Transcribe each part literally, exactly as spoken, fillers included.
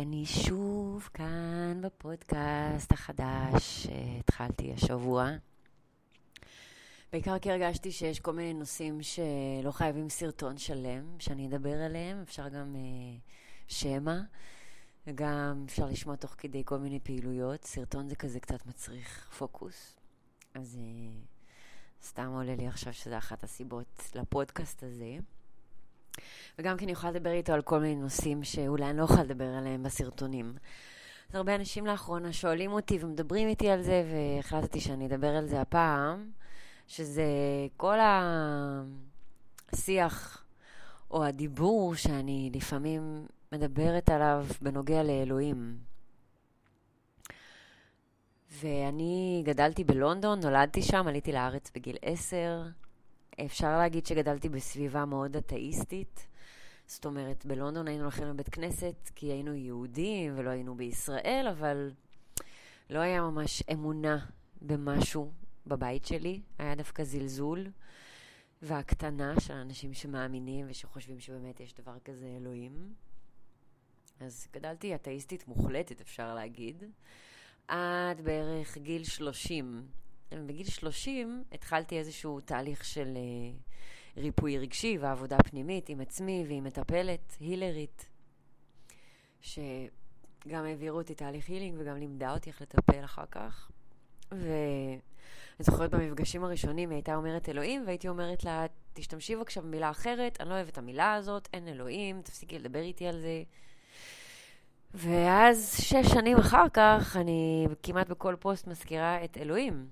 היי, אני שוב כאן בפודקאסט החדש שהתחלתי השבוע. בעיקר כי הרגשתי שיש כל מיני נושאים שלא חייבים סרטון שלם, שאני אדבר עליהם, אפשר גם אה, שמע, וגם אפשר לשמוע תוך כדי כל מיני פעילויות. סרטון זה כזה קצת מצריך פוקוס, אז אה, סתם עולה לי עכשיו שזה אחת הסיבות לפודקאסט הזה. וגם כי אני יכולה לדבר איתו על כל מיני נושאים שאולי אני לא יכולה לדבר עליהם בסרטונים. אז הרבה אנשים לאחרונה שואלים אותי ומדברים איתי על זה, והחלטתי שאני אדבר על זה הפעם, שזה כל השיח או הדיבור שאני לפעמים מדברת עליו בנוגע לאלוהים. ואני גדלתי בלונדון, נולדתי שם, עליתי לארץ בגיל עשר. אפשר להגיד שגדלתי בסביבה מאוד אתאיסטית. זאת אומרת, בלונדון היינו הולכים לבית כנסת כי היינו יהודים ולא היינו בישראל, אבל לא היה ממש אמונה במשהו בבית שלי. היה דווקא זלזול והקטנה של האנשים שמאמינים ושחושבים שבאמת יש דבר כזה אלוהים. אז גדלתי אתאיסטית מוחלטת, אפשר להגיד, עד בערך גיל שלושים. בגיל שלושים התחלתי איזשהו תהליך של uh, ריפוי רגשי ועבודה פנימית עם עצמי ועם מטפלת, הילרית, שגם העבירו אותי תהליך הילינג וגם לימדה אותי איך לטפל אחר כך. ואני זוכרת במפגשים הראשונים היא הייתה אומרת אלוהים, והייתי אומרת לה, תשתמשי בבקשה במילה אחרת, אני לא אוהבת את המילה הזאת, אין אלוהים, תפסיקי לדבר איתי על זה. ואז שש שנים אחר כך אני כמעט בכל פוסט מזכירה את אלוהים.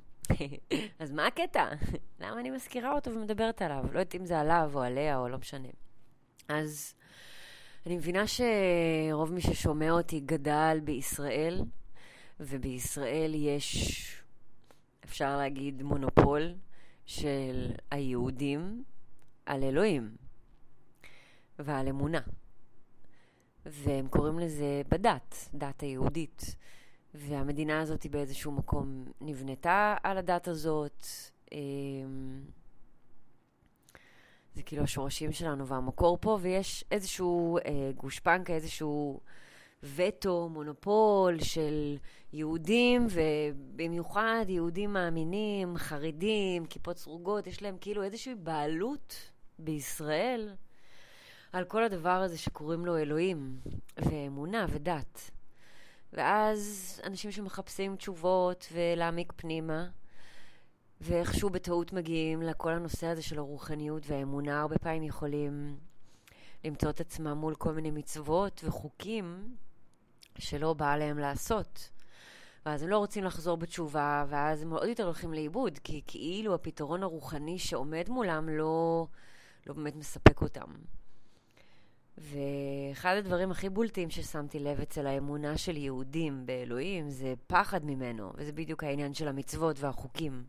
אז מה הקטע? למה אני מזכירה אותו ומדברת עליו? לא יודעת אם זה עליו או עליה או לא משנה. אז אני מבינה שרוב מי ששומע אותי גדל בישראל, ובישראל יש, אפשר להגיד, מונופול של היהודים על אלוהים ועל אמונה. והם קוראים לזה בדת, דת היהודית. והמדינה הזאת היא באיזשהו מקום נבנתה על הדת הזאת. זה כאילו השורשים שלנו והמקור פה, ויש איזשהו גושפנקה, איזשהו וטו, מונופול של יהודים, ובמיוחד יהודים מאמינים, חרדים, כיפות סרוגות, יש להם כאילו איזושהי בעלות בישראל על כל הדבר הזה שקוראים לו אלוהים ואמונה ודת. ואז אנשים שמחפשים תשובות ולהעמיק פנימה, ואיכשהו בטעות מגיעים לכל הנושא הזה של הרוחניות והאמונה, הרבה פעמים יכולים למצוא את עצמם מול כל מיני מצוות וחוקים שלא בא להם לעשות. ואז הם לא רוצים לחזור בתשובה, ואז הם עוד יותר הולכים לאיבוד, כי כאילו הפתרון הרוחני שעומד מולם לא, לא באמת מספק אותם. ואחד הדברים הכי בולטים ששמתי לב אצל האמונה של יהודים באלוהים זה פחד ממנו, וזה בדיוק העניין של המצוות והחוקים.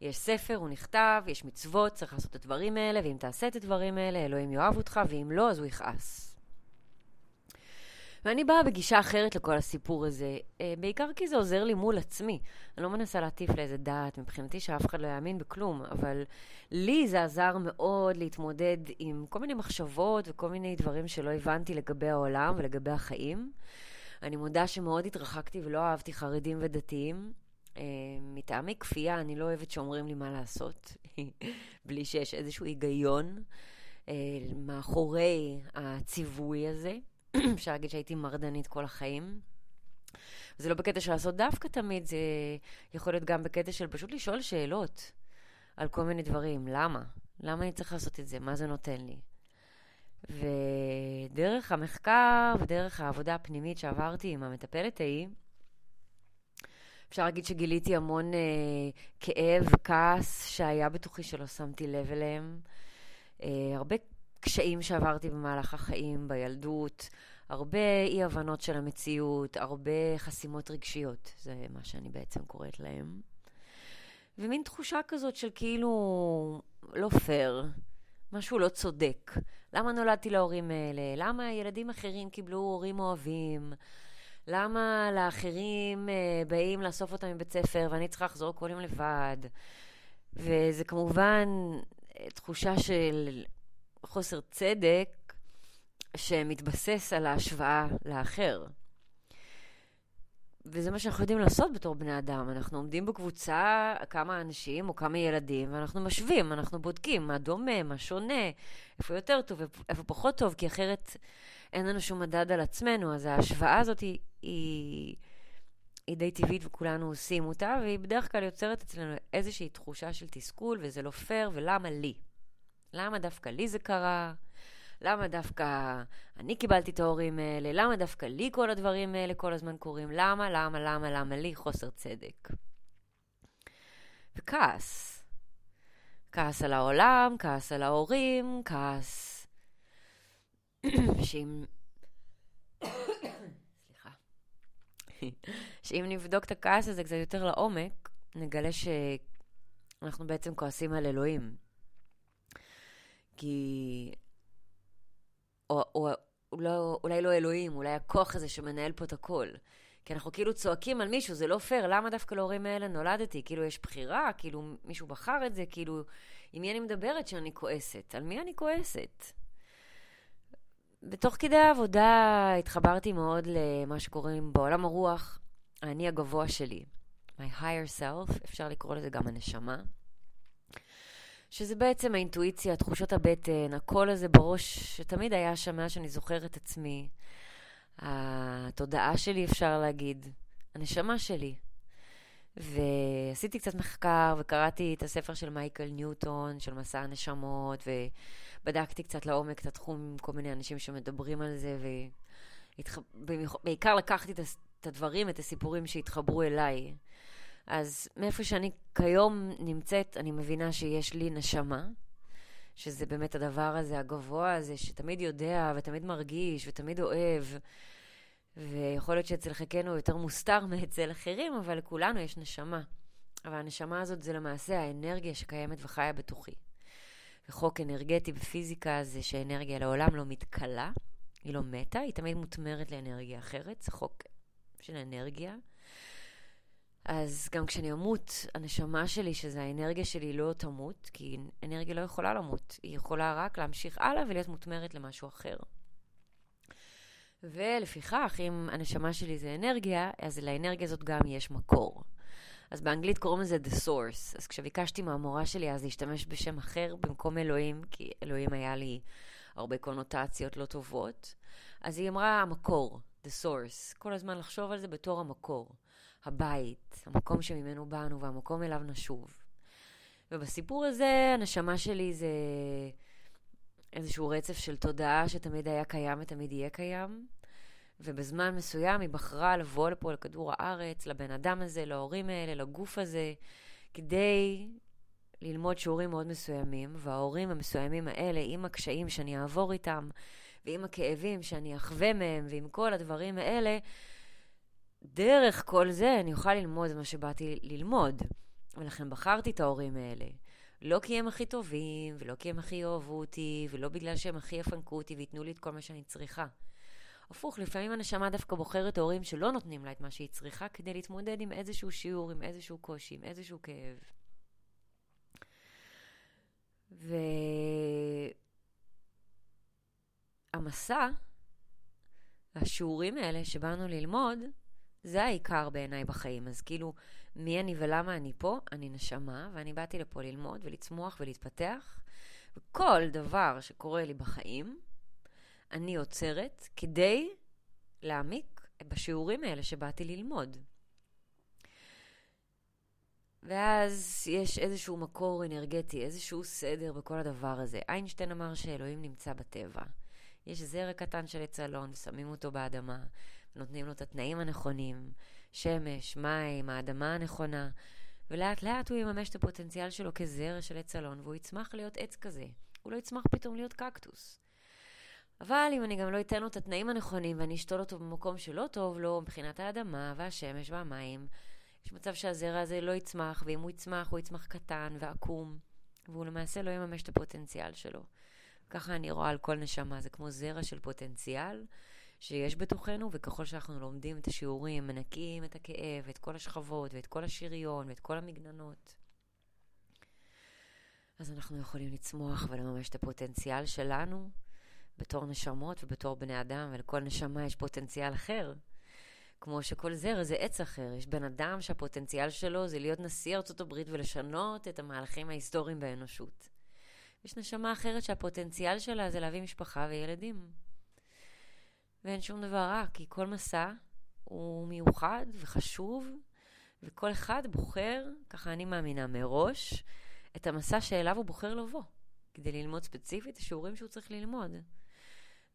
יש ספר, הוא נכתב, יש מצוות, צריך לעשות את הדברים האלה, ואם תעשה את הדברים האלה, אלוהים יאהב אותך, ואם לא, אז הוא יכעס. ואני באה בגישה אחרת לכל הסיפור הזה, בעיקר כי זה עוזר לי מול עצמי. אני לא מנסה להטיף לאיזה דעת, מבחינתי שאף אחד לא יאמין בכלום, אבל לי זה עזר מאוד להתמודד עם כל מיני מחשבות וכל מיני דברים שלא הבנתי לגבי העולם ולגבי החיים. אני מודה שמאוד התרחקתי ולא אהבתי חרדים ודתיים. מטעמי כפייה, אני לא אוהבת שאומרים לי מה לעשות, בלי שיש איזשהו היגיון מאחורי הציווי הזה. אפשר להגיד שהייתי מרדנית כל החיים. זה לא בקטע של לעשות דווקא תמיד, זה יכול להיות גם בקטע של פשוט לשאול שאלות על כל מיני דברים. למה? למה אני צריך לעשות את זה? מה זה נותן לי? ודרך המחקר ודרך העבודה הפנימית שעברתי עם המטפלת ההיא, אפשר להגיד שגיליתי המון אה, כאב, כעס שהיה בתוכי שלא שמתי לב אליהם. אה, הרבה כאב. קשיים שעברתי במהלך החיים, בילדות, הרבה אי-הבנות של המציאות, הרבה חסימות רגשיות, זה מה שאני בעצם קוראת להם. ומין תחושה כזאת של כאילו לא פייר, משהו לא צודק. למה נולדתי להורים האלה? למה ילדים אחרים קיבלו הורים אוהבים? למה לאחרים באים לאסוף אותם מבית ספר ואני צריכה לחזור כל יום לבד? וזה כמובן תחושה של חוסר צדק, שמתבסס על ההשוואה לאחר. וזה מה שאנחנו יודעים לעשות בתור בני אדם. אנחנו עומדים בקבוצה כמה אנשים או כמה ילדים, ואנחנו משווים, אנחנו בודקים מה דומה, מה שונה, איפה יותר טוב, איפה פחות טוב, כי אחרת אין לנו שום מדד על עצמנו. אז ההשוואה הזאת היא, היא, היא די טבעית וכולנו עושים אותה, והיא בדרך כלל יוצרת אצלנו איזושהי תחושה של תסכול, וזה לא פייר, ולמה לי? למה דווקא לי זה קרה? למה דווקא אני קיבלתי את ההורים האלה? למה דווקא לי כל הדברים האלה כל הזמן קורים? למה, למה, למה, למה לי? חוסר צדק. וכעס. כעס על העולם, כעס על ההורים, כעס... שאם... סליחה. שאם נבדוק את הכעס הזה קצת יותר לעומק, נגלה שאנחנו בעצם כועסים על אלוהים. כי... או, או, אולי, אולי לא אלוהים, אולי הכוח הזה שמנהל פה את הכל. כי אנחנו כאילו צועקים על מישהו, זה לא פייר, למה דווקא להורים האלה נולדתי? כאילו יש בחירה, כאילו מישהו בחר את זה, כאילו עם מי אני מדברת שאני כועסת? על מי אני כועסת? בתוך כדי העבודה התחברתי מאוד למה שקוראים בעולם הרוח, האני הגבוה שלי, my higher self, אפשר לקרוא לזה גם הנשמה. שזה בעצם האינטואיציה, תחושות הבטן, הקול הזה בראש שתמיד היה שם מאז שאני זוכרת עצמי. התודעה שלי אפשר להגיד, הנשמה שלי. ועשיתי קצת מחקר וקראתי את הספר של מייקל ניוטון, של מסע הנשמות, ובדקתי קצת לעומק את התחום עם כל מיני אנשים שמדברים על זה, ובעיקר לקחתי את הדברים, את הסיפורים שהתחברו אליי. אז מאיפה שאני כיום נמצאת, אני מבינה שיש לי נשמה, שזה באמת הדבר הזה, הגבוה הזה, שתמיד יודע ותמיד מרגיש ותמיד אוהב, ויכול להיות שאצל חלקנו יותר מוסתר מאצל אחרים, אבל לכולנו יש נשמה. אבל הנשמה הזאת זה למעשה האנרגיה שקיימת וחיה בתוכי. וחוק אנרגטי בפיזיקה זה שאנרגיה לעולם לא מתקלה, היא לא מתה, היא תמיד מותמרת לאנרגיה אחרת, זה חוק של אנרגיה. אז גם כשאני אמות, הנשמה שלי, שזה האנרגיה שלי, לא תמות, כי אנרגיה לא יכולה למות. היא יכולה רק להמשיך הלאה ולהיות מותמרת למשהו אחר. ולפיכך, אם הנשמה שלי זה אנרגיה, אז לאנרגיה הזאת גם יש מקור. אז באנגלית קוראים לזה the source. אז כשביקשתי מהמורה שלי אז להשתמש בשם אחר במקום אלוהים, כי אלוהים היה לי הרבה קונוטציות לא טובות, אז היא אמרה המקור, the source. כל הזמן לחשוב על זה בתור המקור. הבית, המקום שממנו באנו והמקום אליו נשוב. ובסיפור הזה, הנשמה שלי זה איזשהו רצף של תודעה שתמיד היה קיים ותמיד יהיה קיים. ובזמן מסוים היא בחרה לבוא לפה לכדור הארץ, לבן אדם הזה, להורים האלה, לגוף הזה, כדי ללמוד שיעורים מאוד מסוימים. וההורים המסוימים האלה, עם הקשיים שאני אעבור איתם, ועם הכאבים שאני אחווה מהם, ועם כל הדברים האלה, דרך כל זה אני אוכל ללמוד מה שבאתי ללמוד, ולכן בחרתי את ההורים האלה. לא כי הם הכי טובים, ולא כי הם הכי אוהבו אותי, ולא בגלל שהם הכי יפנקו אותי ויתנו לי את כל מה שאני צריכה. הפוך, לפעמים הנשמה דווקא בוחרת הורים שלא נותנים לה את מה שהיא צריכה, כדי להתמודד עם איזשהו שיעור, עם איזשהו קושי, עם איזשהו כאב. והמסע, השיעורים האלה שבאנו ללמוד, זה העיקר בעיניי בחיים. אז כאילו, מי אני ולמה אני פה? אני נשמה, ואני באתי לפה ללמוד ולצמוח ולהתפתח. וכל דבר שקורה לי בחיים, אני עוצרת כדי להעמיק בשיעורים האלה שבאתי ללמוד. ואז יש איזשהו מקור אנרגטי, איזשהו סדר בכל הדבר הזה. איינשטיין אמר שאלוהים נמצא בטבע. יש זרע קטן של צלון, שמים אותו באדמה, נותנים לו את התנאים הנכונים, שמש, מים, האדמה הנכונה, ולאט לאט הוא יממש את הפוטנציאל שלו כזרע של צלון, והוא יצמח להיות עץ כזה. הוא לא יצמח פתאום להיות קקטוס. אבל אם אני גם לא אתן לו את התנאים הנכונים, ואני אשתול אותו במקום שלא טוב לו, מבחינת האדמה והשמש והמים, יש מצב שהזרע הזה לא יצמח, ואם הוא יצמח, הוא יצמח קטן ועקום, והוא למעשה לא יממש את הפוטנציאל שלו. ככה אני רואה על כל נשמה, זה כמו זרע של פוטנציאל שיש בתוכנו, וככל שאנחנו לומדים את השיעורים, מנקים את הכאב, את כל השכבות, ואת כל השיריון, ואת כל המגננות, אז אנחנו יכולים לצמוח ולממש את הפוטנציאל שלנו, בתור נשמות ובתור בני אדם, ולכל נשמה יש פוטנציאל אחר. כמו שכל זרע זה עץ אחר. יש בן אדם שהפוטנציאל שלו זה להיות נשיא ארצות הברית ולשנות את המהלכים ההיסטוריים באנושות. יש נשמה אחרת שהפוטנציאל שלה זה להביא משפחה וילדים. ואין שום דבר רע, כי כל מסע הוא מיוחד וחשוב, וכל אחד בוחר, ככה אני מאמינה מראש, את המסע שאליו הוא בוחר לבוא, כדי ללמוד ספציפית השיעורים שהוא צריך ללמוד.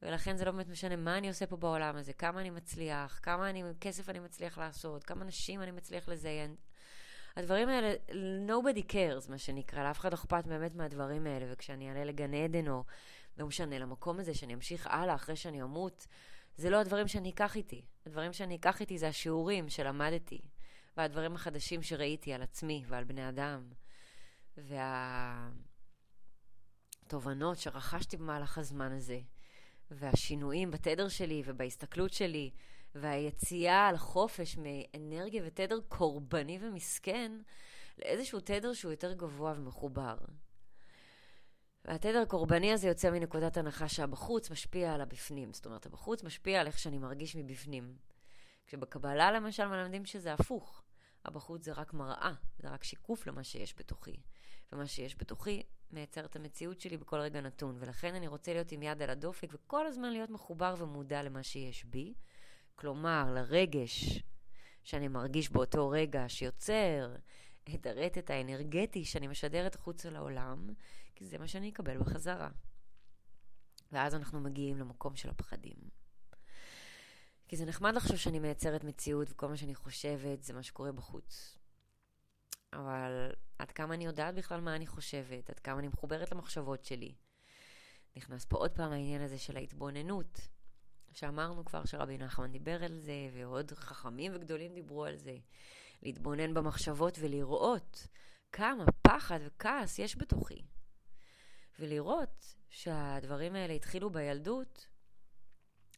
ולכן זה לא באמת משנה מה אני עושה פה בעולם הזה, כמה אני מצליח, כמה אני, כסף אני מצליח לעשות, כמה נשים אני מצליח לזיין. הדברים האלה, nobody cares, מה שנקרא, לאף אחד אכפת באמת מהדברים האלה, וכשאני אעלה לגן עדן או לא משנה למקום הזה, שאני אמשיך הלאה אחרי שאני אמות, זה לא הדברים שאני אקח איתי. הדברים שאני אקח איתי זה השיעורים שלמדתי, והדברים החדשים שראיתי על עצמי ועל בני אדם, והתובנות שרכשתי במהלך הזמן הזה, והשינויים בתדר שלי ובהסתכלות שלי, והיציאה על חופש מאנרגיה ותדר קורבני ומסכן, לאיזשהו תדר שהוא יותר גבוה ומחובר. והתדר הקורבני הזה יוצא מנקודת הנחה שהבחוץ משפיע על הבפנים. זאת אומרת, הבחוץ משפיע על איך שאני מרגיש מבפנים. כשבקבלה למשל מלמדים שזה הפוך. הבחוץ זה רק מראה, זה רק שיקוף למה שיש בתוכי. ומה שיש בתוכי מייצר את המציאות שלי בכל רגע נתון. ולכן אני רוצה להיות עם יד על הדופק וכל הזמן להיות מחובר ומודע למה שיש בי. כלומר, לרגש שאני מרגיש באותו רגע שיוצר את הרטט האנרגטי שאני משדרת חוץ על העולם, כי זה מה שאני אקבל בחזרה. ואז אנחנו מגיעים למקום של הפחדים. כי זה נחמד לחשוב שאני מייצרת מציאות, וכל מה שאני חושבת זה מה שקורה בחוץ. אבל עד כמה אני יודעת בכלל מה אני חושבת, עד כמה אני מחוברת למחשבות שלי. נכנס פה עוד פעם העניין הזה של ההתבוננות, שאמרנו כבר שרבי נחמן דיבר על זה, ועוד חכמים וגדולים דיברו על זה. להתבונן במחשבות ולראות כמה פחד וכעס יש בתוכי. ולראות שהדברים האלה התחילו בילדות,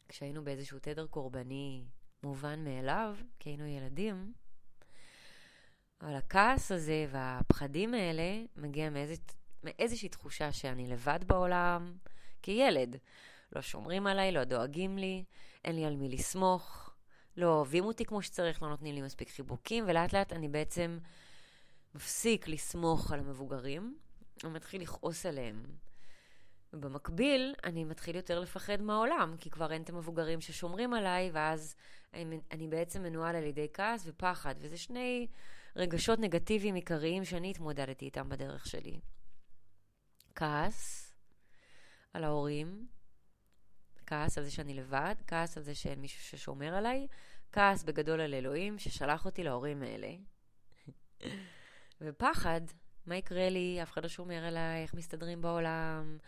כשהיינו באיזשהו תדר קורבני מובן מאליו, כי היינו ילדים. אבל הכעס הזה והפחדים האלה מגיע מאיז... מאיזושהי תחושה שאני לבד בעולם, כילד. לא שומרים עליי, לא דואגים לי, אין לי על מי לסמוך, לא אוהבים אותי כמו שצריך, לא נותנים לי מספיק חיבוקים, ולאט לאט אני בעצם מפסיק לסמוך על המבוגרים, ומתחיל לכעוס עליהם. ובמקביל, אני מתחיל יותר לפחד מהעולם, כי כבר אין את המבוגרים ששומרים עליי, ואז אני בעצם מנועל על ידי כעס ופחד, וזה שני רגשות נגטיביים עיקריים שאני התמודדתי איתם בדרך שלי. כעס על ההורים, כעס על זה שאני לבד, כעס על זה שאין מישהו ששומר עליי, כעס בגדול על אלוהים ששלח אותי להורים האלה. ופחד, מה יקרה לי, אף אחד לא שומר עליי, איך מסתדרים בעולם,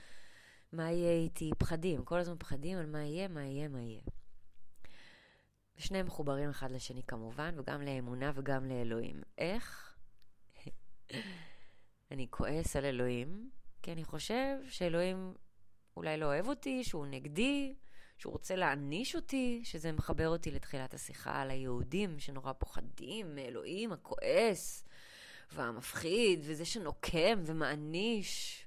מה יהיה איתי, פחדים, כל הזמן פחדים על מה יהיה, מה יהיה, מה יהיה. ושניהם מחוברים אחד לשני כמובן, וגם לאמונה וגם לאלוהים. איך? אני כועס על אלוהים, כי אני חושב שאלוהים אולי לא אוהב אותי, שהוא נגדי, שהוא רוצה להעניש אותי, שזה מחבר אותי לתחילת השיחה על היהודים שנורא פוחדים, אלוהים הכועס והמפחיד, וזה שנוקם ומעניש.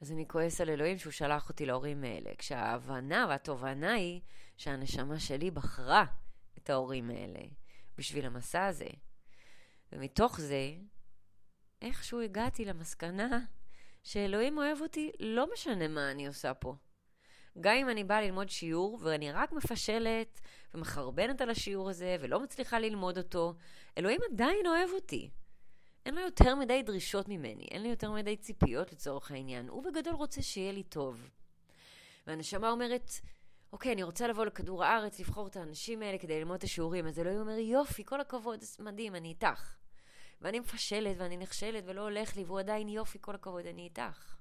אז אני כועס על אלוהים שהוא שלח אותי להורים האלה, כשההבנה והתובנה היא שהנשמה שלי בחרה את ההורים האלה בשביל המסע הזה. ומתוך זה, איכשהו הגעתי למסקנה שאלוהים אוהב אותי, לא משנה מה אני עושה פה. גם אם אני באה ללמוד שיעור, ואני רק מפשלת ומחרבנת על השיעור הזה, ולא מצליחה ללמוד אותו, אלוהים עדיין אוהב אותי. אין לו יותר מדי דרישות ממני, אין לי יותר מדי ציפיות לצורך העניין. הוא בגדול רוצה שיהיה לי טוב. והנשמה אומרת, אוקיי, אני רוצה לבוא לכדור הארץ, לבחור את האנשים האלה כדי ללמוד את השיעורים. אז אלוהים אומר, יופי, כל הכבוד, מדהים, אני איתך. ואני מפשלת ואני נכשלת ולא הולך לי, והוא עדיין יופי, כל הכבוד, אני איתך.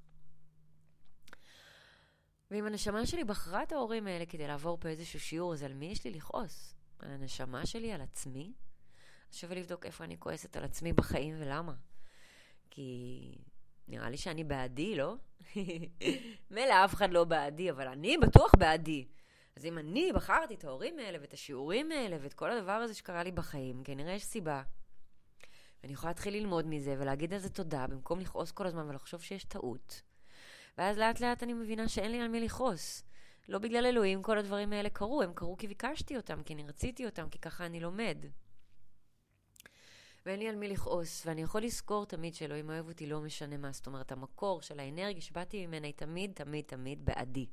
ואם הנשמה שלי בחרה את ההורים האלה כדי לעבור פה איזשהו שיעור, אז על מי יש לי לכעוס? על הנשמה שלי, על עצמי? אז שווה לבדוק איפה אני כועסת על עצמי בחיים ולמה. כי נראה לי שאני בעדי, לא? מלא אף אחד לא בעדי, אבל אני בטוח בעדי. אז אם אני בחרתי את ההורים האלה ואת השיעורים האלה ואת כל הדבר הזה שקרה לי בחיים, כנראה יש סיבה. ואני יכולה להתחיל ללמוד מזה ולהגיד על זה תודה, במקום לכעוס כל הזמן ולחשוב שיש טעות. ואז לאט לאט אני מבינה שאין לי על מי לחוס. לא בגלל אלוהים כל הדברים האלה קרו, הם קרו כי ביקשתי אותם, כי נרציתי אותם, כי ככה אני לומד. ואין לי על מי לכעוס, ואני יכול לזכור תמיד שאלוהים אוהב אותי, לא משנה מה. זאת אומרת, המקור של האנרגיה שבאתי ממנה היא תמיד, תמיד, תמיד בעדי.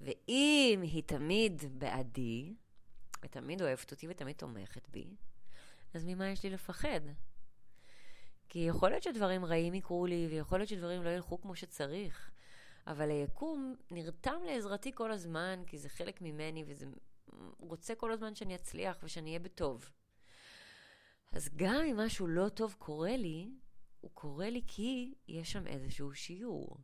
ואם היא תמיד בעדי, ותמיד אוהבת אותי ותמיד תומכת בי, אז ממה יש לי לפחד? כי יכול להיות שדברים רעים יקרו לי, ויכול להיות שדברים לא ילכו כמו שצריך, אבל היקום נרתם לעזרתי כל הזמן, כי זה חלק ממני, וזה רוצה כל הזמן שאני אצליח ושאני אהיה בטוב. אז גם אם משהו לא טוב קורה לי, הוא קורה לי כי יש שם איזשהו שיעור.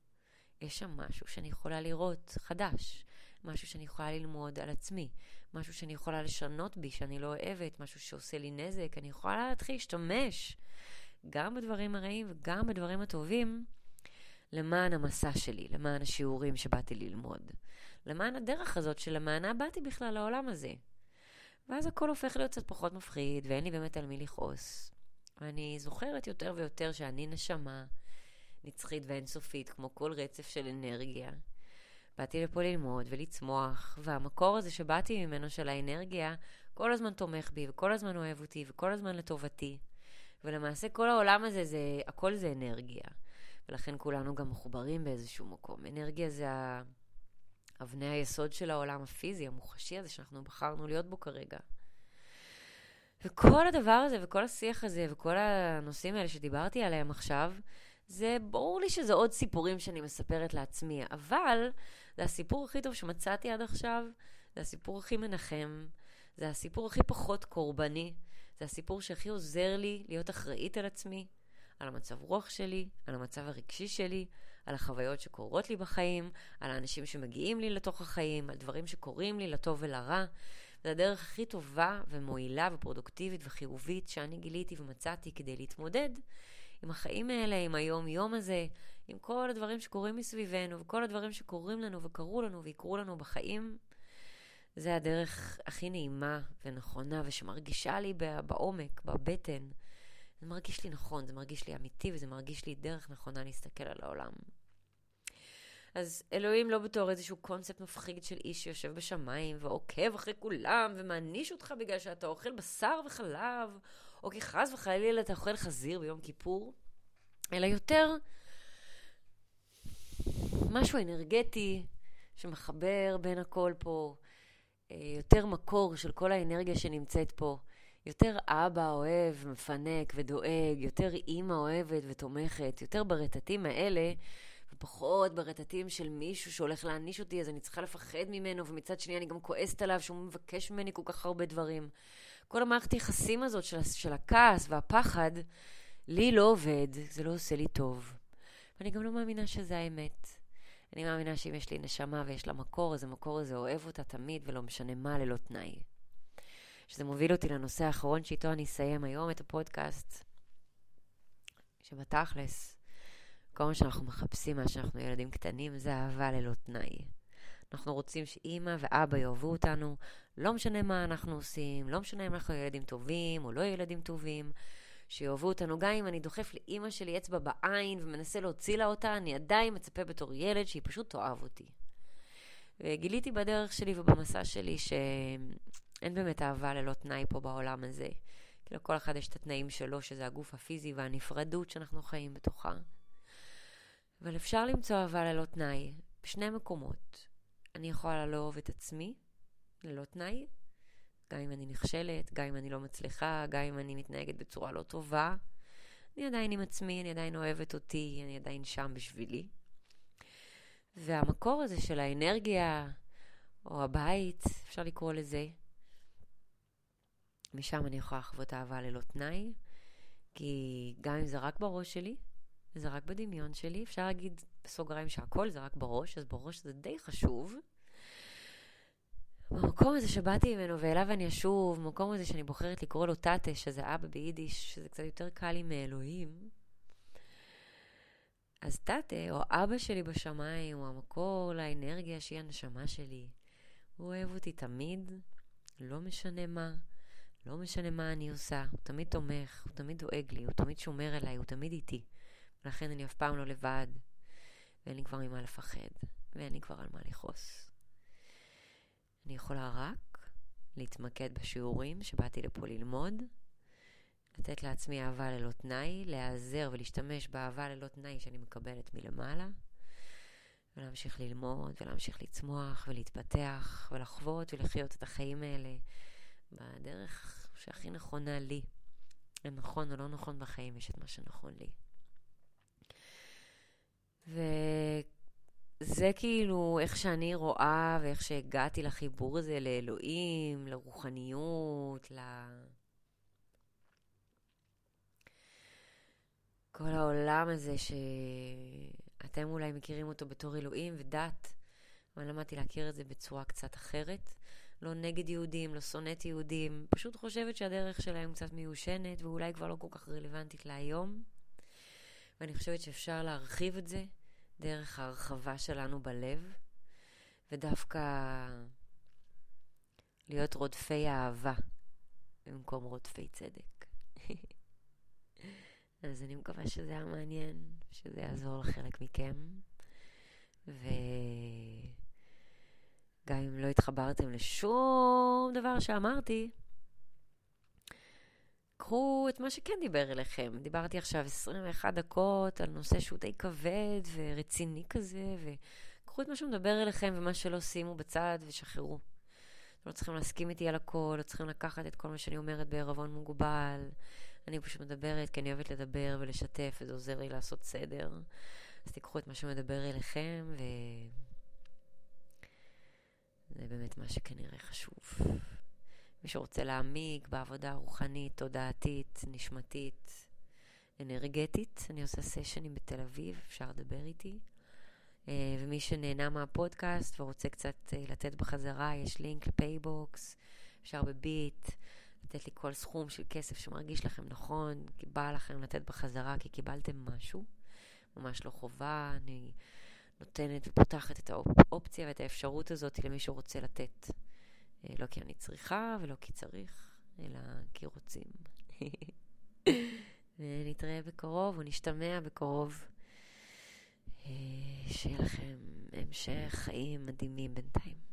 יש שם משהו שאני יכולה לראות חדש, משהו שאני יכולה ללמוד על עצמי, משהו שאני יכולה לשנות בי, שאני לא אוהבת, משהו שעושה לי נזק. אני יכולה להתחיל להשתמש גם בדברים הרעים וגם בדברים הטובים, למען המסע שלי, למען השיעורים שבאתי ללמוד, למען הדרך הזאת שלמענה באתי בכלל לעולם הזה. ואז הכל הופך להיות קצת פחות מפחיד, ואין לי באמת על מי לכעוס. ואני זוכרת יותר ויותר שאני נשמה נצחית ואינסופית, כמו כל רצף של אנרגיה. באתי לפה ללמוד ולצמוח, והמקור הזה שבאתי ממנו של האנרגיה, כל הזמן תומך בי, וכל הזמן אוהב אותי, וכל הזמן לטובתי. ולמעשה כל העולם הזה, זה, הכל זה אנרגיה. ולכן כולנו גם מחוברים באיזשהו מקום. אנרגיה זה ה... אבני היסוד של העולם הפיזי, המוחשי הזה שאנחנו בחרנו להיות בו כרגע. וכל הדבר הזה וכל השיח הזה וכל הנושאים האלה שדיברתי עליהם עכשיו, זה ברור לי שזה עוד סיפורים שאני מספרת לעצמי, אבל זה הסיפור הכי טוב שמצאתי עד עכשיו, זה הסיפור הכי מנחם, זה הסיפור הכי פחות קורבני, זה הסיפור שהכי עוזר לי להיות אחראית על עצמי, על המצב רוח שלי, על המצב הרגשי שלי, על החוויות שקורות לי בחיים, על האנשים שמגיעים לי לתוך החיים, על דברים שקורים לי לטוב ולרע. זה הדרך הכי טובה ומועילה ופרודוקטיבית וחיובית שאני גיליתי ומצאתי כדי להתמודד עם החיים האלה, עם היום-יום הזה, עם כל הדברים שקורים מסביבנו וכל הדברים שקורים לנו וקרו לנו ויקרו לנו בחיים. זה הדרך הכי נעימה ונכונה ושמרגישה לי בעומק, בבטן. זה מרגיש לי נכון, זה מרגיש לי אמיתי, וזה מרגיש לי דרך נכונה להסתכל על העולם. אז אלוהים לא בתור איזשהו קונספט מפחיד של איש שיושב בשמיים ועוקב אחרי כולם ומעניש אותך בגלל שאתה אוכל בשר וחלב, או כי חס וחלילה אתה אוכל חזיר ביום כיפור, אלא יותר משהו אנרגטי שמחבר בין הכל פה, יותר מקור של כל האנרגיה שנמצאת פה, יותר אבא אוהב, מפנק ודואג, יותר אימא אוהבת ותומכת, יותר ברטטים האלה, ופחות ברטטים של מישהו שהולך להניש אותי, אז אני צריכה לפחד ממנו, ומצד שני אני גם כועסת עליו שהוא מבקש ממני כל כך הרבה דברים. כל המערכת יחסים הזאת של, של הכעס והפחד, לי לא עובד, זה לא עושה לי טוב. ואני גם לא מאמינה שזה האמת. אני מאמינה שאם יש לי נשמה ויש לה מקור, אז המקור הזה אוהב אותה תמיד ולא משנה מה, ללא תנאי. שזה מוביל אותי לנושא האחרון שאיתו אני אסיים היום את הפודקאסט, שבתכלס, כל מה שאנחנו מחפשים מה שאנחנו ילדים קטנים, זה אהבה ללא תנאי. אנחנו רוצים שאמא ואבא יאהבו אותנו, לא משנה מה אנחנו עושים, לא משנה אם אנחנו ילדים טובים או לא ילדים טובים, שיאהבו אותנו. גם אם אני דוחף לאמא שלי אצבע בעין ומנסה להוציא לה אותה, אני עדיין מצפה בתור ילד שהיא פשוט תאהב אותי. וגיליתי בדרך שלי ובמסע שלי ש... אין באמת אהבה ללא תנאי פה בעולם הזה. כי לכל אחד יש את התנאים שלו, שזה הגוף הפיזי והנפרדות שאנחנו חיים בתוכה. אבל אפשר למצוא אהבה ללא תנאי בשני מקומות. אני יכולה לא אוהב את עצמי, ללא תנאי. גם אם אני נכשלת, גם אם אני לא מצליחה, גם אם אני מתנהגת בצורה לא טובה. אני עדיין עם עצמי, אני עדיין אוהבת אותי, אני עדיין שם בשבילי. והמקור הזה של האנרגיה, או הבית, אפשר לקרוא לזה, משם אני יכולה לחוות אהבה ללא תנאי, כי גם אם זה רק בראש שלי, זה רק בדמיון שלי, אפשר להגיד בסוגריים שהכל זה רק בראש, אז בראש זה די חשוב. במקום הזה שבאתי ממנו ואליו אני אשוב, במקום הזה שאני בוחרת לקרוא לו תתה, שזה אבא ביידיש, שזה קצת יותר קל לי מאלוהים, אז תתה, או אבא שלי בשמיים, הוא המקור לאנרגיה שהיא הנשמה שלי. הוא אוהב אותי תמיד, לא משנה מה, לא משנה מה אני עושה, הוא תמיד תומך, הוא תמיד דואג לי, הוא תמיד שומר עליי, הוא תמיד איתי. ולכן אני אף פעם לא לבד. ואין לי כבר ממה לפחד, ואין לי כבר על מה לחוס. אני יכולה רק להתמקד בשיעורים שבאתי לפה ללמוד, לתת לעצמי אהבה ללא תנאי, להיעזר ולהשתמש באהבה ללא תנאי שאני מקבלת מלמעלה, ולהמשיך ללמוד, ולהמשיך לצמוח, ולהתפתח, ולחוות, ולחיות את החיים האלה, בדרך שהכי נכונה לי. נכון או לא נכון בחיים, יש את מה שנכון לי. וזה כאילו איך שאני רואה, ואיך שהגעתי לחיבור הזה לאלוהים, לרוחניות, ל... כל העולם הזה שאתם אולי מכירים אותו בתור אלוהים ודת, אבל למדתי להכיר את זה בצורה קצת אחרת. לא נגד יהודים, לא שונאת יהודים, פשוט חושבת שהדרך שלהם קצת מיושנת, ואולי כבר לא כל כך רלוונטית להיום. ואני חושבת שאפשר להרחיב את זה דרך ההרחבה שלנו בלב, ודווקא להיות רודפי אהבה, במקום רודפי צדק. אז אני מקווה שזה היה מעניין, שזה יעזור לחלק מכם, ו... גם אם לא התחברתם לשום דבר שאמרתי, קחו את מה שכן דיבר אליכם. דיברתי עכשיו עשרים ואחת דקות על נושא שהוא די כבד ורציני כזה, וקחו את מה שמדבר אליכם ומה שלא שימו בצד ושחררו. לא צריכים להסכים איתי על הכל, לא צריכים לקחת את כל מה שאני אומרת בערבון מוגבל. אני פשוט מדברת כי אני אוהבת לדבר ולשתף, וזה עוזר לי לעשות סדר. אז תיקחו את מה שמדבר אליכם ו... זה באמת מה שכנראה חשוב. מי שרוצה להעמיק בעבודה רוחנית, תודעתית, נשמתית, אנרגטית, אני עושה סשנים בתל אביב, אפשר לדבר איתי. ומי שנהנה מהפודקאסט ורוצה קצת לתת בחזרה, יש לינק לפייבוקס, אפשר בביט, לתת לי כל סכום של כסף שמרגיש לכם נכון, כי בא לכם לתת בחזרה, כי קיבלתם משהו, ממש לא חובה, אני... נותנת ופותחת את האופציה ואת האפשרות הזאת למי שרוצה לתת. לא כי אני צריכה ולא כי צריך, אלא כי רוצים. ונתראה בקרוב ונשתמע בקרוב. שיהיה לכם המשך חיים מדהימים בינתיים.